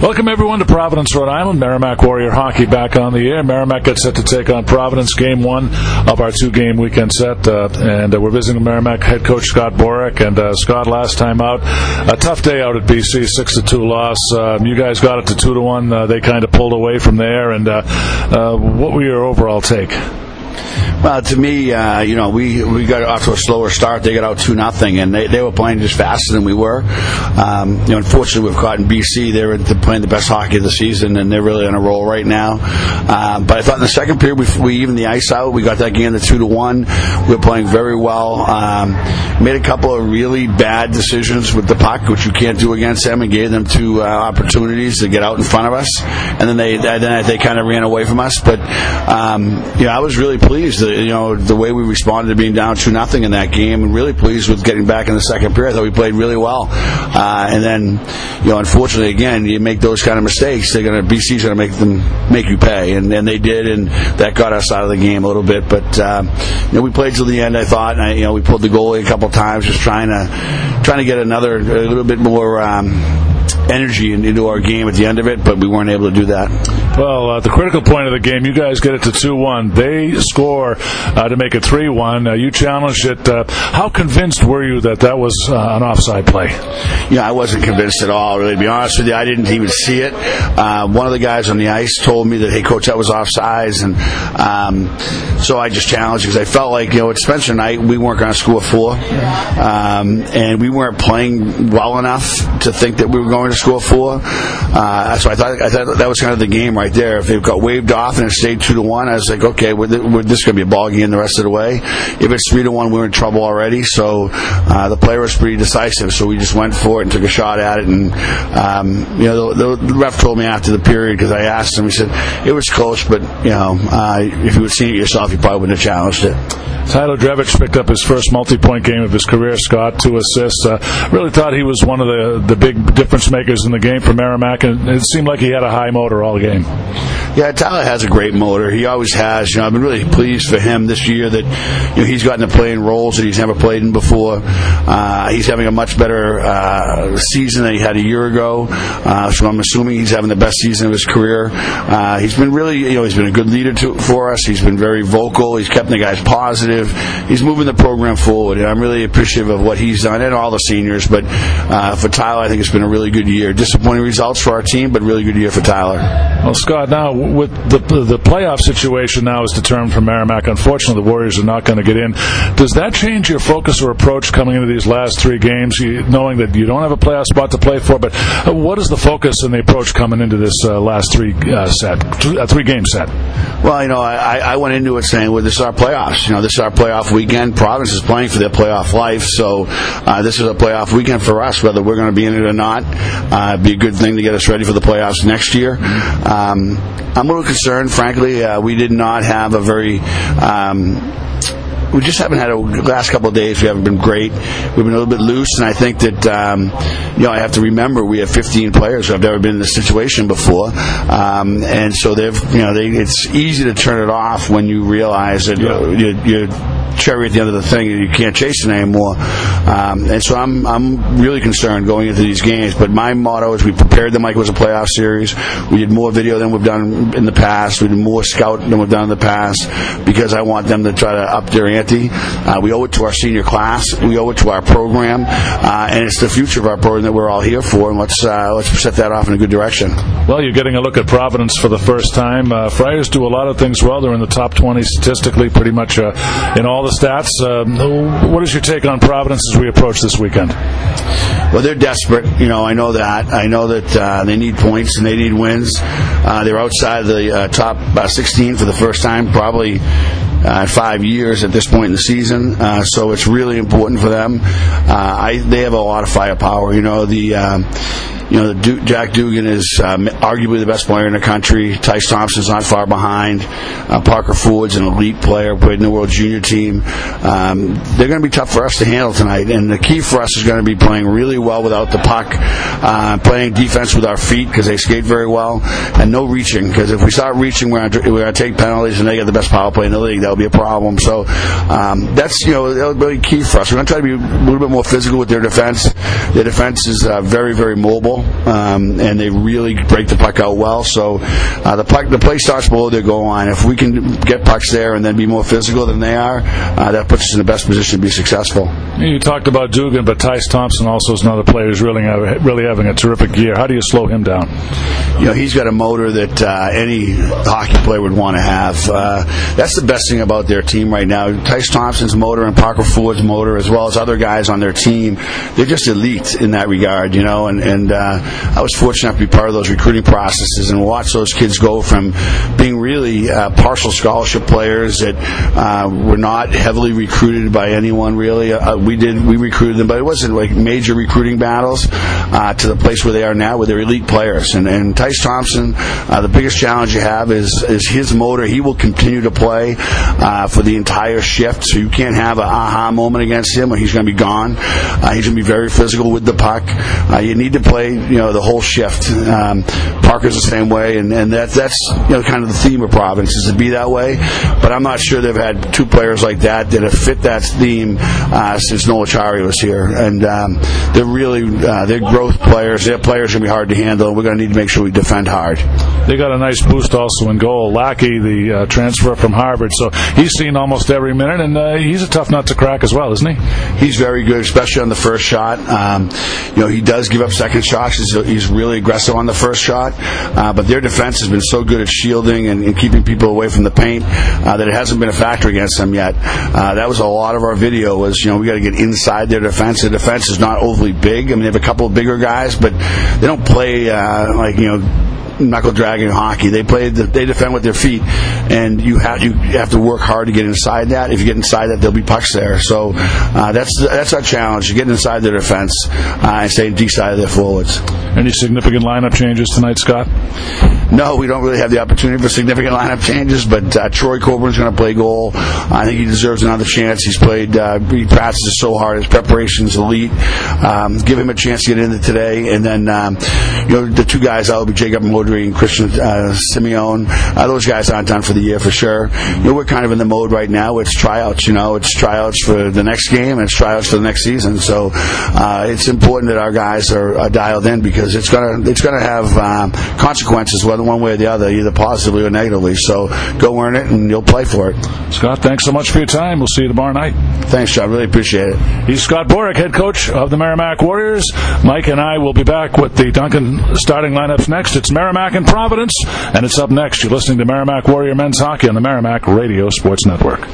Welcome, everyone, to Providence, Rhode Island. Merrimack Warrior hockey back on the air. Merrimack gets set to take on Providence, game one of our two-game weekend set. And we're visiting Merrimack head coach Scott Borick. And Scott, last time out, a tough day out at BC, 6-2 loss. You guys got it to 2-1. They kind of pulled away from there. And what were your overall take? Well, to me, we got off to a slower start. They got out 2-0, and they were playing just faster than we were. Unfortunately, we've caught in BC. They're playing the best hockey of the season, and they're really on a roll right now. But I thought in the second period, we evened the ice out. We got that game to 2-1. We were playing very well. Made a couple of really bad decisions with the puck, which you can't do against them, and gave them two opportunities to get out in front of us. And then they kind of ran away from us. But I was really pleased, the way we responded to being down 2-0 in that game, and really pleased with getting back in the second period. I thought we played really well, and then, unfortunately, again, you make those kind of mistakes, BC's going to make you pay, and they did, and that got us out of the game a little bit. But we played till the end, I thought, and we pulled the goalie a couple times, just trying to get a little bit more energy into our game at the end of it, but we weren't able to do that. Well, the critical point of the game, you guys get it to 2-1. They score to make it 3-1. You challenged it. How convinced were you that was an offside play? I wasn't convinced at all, really, to be honest with you. I didn't even see it. One of the guys on the ice told me that, hey, Coach, that was offsides, and so I just challenged because I felt like, it's Spencer Knight, we weren't going to score four, and we weren't playing well enough to think that we were going to score four. So I thought that was kind of the game right there. If it got waved off and it stayed 2-1, I was like, okay, this is going to be a ball game the rest of the way. If it's 3-1, we're in trouble already. So the play was pretty decisive. So we just went for it and took a shot at it. And the ref told me after the period, because I asked him, he said it was close, but if you would see it yourself, you probably wouldn't have challenged it. Tyler Drevich picked up his first multi-point game of his career. Scott, 2 assists. Really thought he was one of the big difference makers in the game for Merrimack, and it seemed like he had a high motor all game. Yeah, Tyler has a great motor. He always has. I've been really pleased for him this year that he's gotten to play in roles that he's never played in before. He's having a much better season than he had a year ago. So I'm assuming he's having the best season of his career. He's been really, he's been a good leader for us. He's been very vocal. He's kept the guys positive. He's moving the program forward, and I'm really appreciative of what he's done and all the seniors. But for Tyler, I think it's been a really good year. Disappointing results for our team, but really good year for Tyler. Well, Scott, now with the playoff situation now is determined for Merrimack. Unfortunately, the Warriors are not going to get in. Does that change your focus or approach coming into these last 3 games, knowing that you don't have a playoff spot to play for? But what is the focus and the approach coming into this last 3-game set? Well, I went into it saying, well, this is our playoffs. This is our playoff weekend. Providence is playing for their playoff life, so this is a playoff weekend for us, whether we're going to be in it or not. It'd be a good thing to get us ready for the playoffs next year. I'm a little concerned, frankly. We did not have a very... we just haven't had last couple of days. We haven't been great. We've been a little bit loose, and I think that I have to remember we have 15 players who have never been in this situation before, and so it's easy to turn it off when you realize that you're cherry at the end of the thing, and you can't chase it anymore. And so I'm really concerned going into these games. But my motto is we prepared them like it was a playoff series. We did more video than we've done in the past. We did more scout than we've done in the past, because I want them to try to up their ante. We owe it to our senior class. We owe it to our program. And it's the future of our program that we're all here for. And let's set that off in a good direction. Well, you're getting a look at Providence for the first time. Friars do a lot of things well. They're in the top 20 statistically, pretty much in all the stats. What is your take on Providence as we approach this weekend? Well, they're desperate. I know that. I know that they need points and they need wins. They're outside the top 16 for the first time, probably 5 years at this point in the season, so it's really important for them. They have a lot of firepower. Jack Dugan is arguably the best player in the country. Tyce Thompson's not far behind. Parker Ford's an elite player, played in the World Junior team. They're going to be tough for us to handle tonight, and the key for us is going to be playing really well without the puck, playing defense with our feet because they skate very well, and no reaching, because if we start reaching, we're going to take penalties, and they get the best power play in the league. That'll be a problem. So that's that'll be key for us. We're going to try to be a little bit more physical with their defense. Their defense is very, very mobile. physical, and they really break the puck out well. So the play starts below their goal line. If we can get pucks there and then be more physical than they are, that puts us in the best position to be successful. You talked about Dugan, but Tyce Thompson also is another player who's really having a terrific year. How do you slow him down? You know, he's got a motor that any hockey player would want to have. That's the best thing about their team right now. Tyce Thompson's motor and Parker Ford's motor, as well as other guys on their team, they're just elite in that regard, you know. And I was fortunate to be part of those recruiting processes and watch those kids go from being really partial scholarship players that were not heavily recruited by anyone, really. We recruited them, but it wasn't like major recruiting battles, to the place where they are now, where they're elite players. And Tyce Thompson, the biggest challenge you have is his motor. He will continue to play for the entire shift, so you can't have an aha moment against him, or he's going to be gone. He's going to be very physical with the puck. You need to play, you know, the whole shift. Parker's the same way, and that's you know, kind of the theme of Providence, is to be that way. But I'm not sure they've had two players like that that have fit that theme since Noah Chari was here. And they're really they're growth players. Their players are going to be hard to handle. We're going to need to make sure we defend hard. They got a nice boost also in goal. Lackey, the transfer from Harvard, so he's seen almost every minute, and he's a tough nut to crack as well, isn't he? He's very good, especially on the first shot. You know, he does give up second shots. He's really aggressive on the first shot, but their defense has been so good at shielding and keeping people away from the paint that it hasn't been a factor against them yet. That was a lot of our video, was, you know, we got to get inside their defense. Their defense is not overly big. I mean, they have a couple of bigger guys, but they don't play like, you know, knuckle dragging hockey. They defend with their feet, and you have to work hard to get inside that. If you get inside that, there'll be pucks there. So that's our challenge: to get inside their defense and stay deep side of their forwards. Any significant lineup changes tonight, Scott? No, we don't really have the opportunity for significant lineup changes. But Troy Coburn's going to play goal. I think he deserves another chance. He's played. He practices so hard. His preparation's elite. Give him a chance to get into today, and then the two guys out will be Jacob and Christian Simeone. Those guys aren't done for the year for sure. You know, we're kind of in the mode right now where it's tryouts. You know, it's tryouts for the next game and it's tryouts for the next season. So it's important that our guys are dialed in, because it's gonna have consequences, whether one way or the other, either positively or negatively. So go earn it, and you'll play for it. Scott, thanks so much for your time. We'll see you tomorrow night. Thanks, John. Really appreciate it. He's Scott Borick, head coach of the Merrimack Warriors. Mike and I will be back with the Duncan starting lineups next. It's Merrimack and Providence, and it's up next. You're listening to Merrimack Warrior Men's Hockey on the Merrimack Radio Sports Network.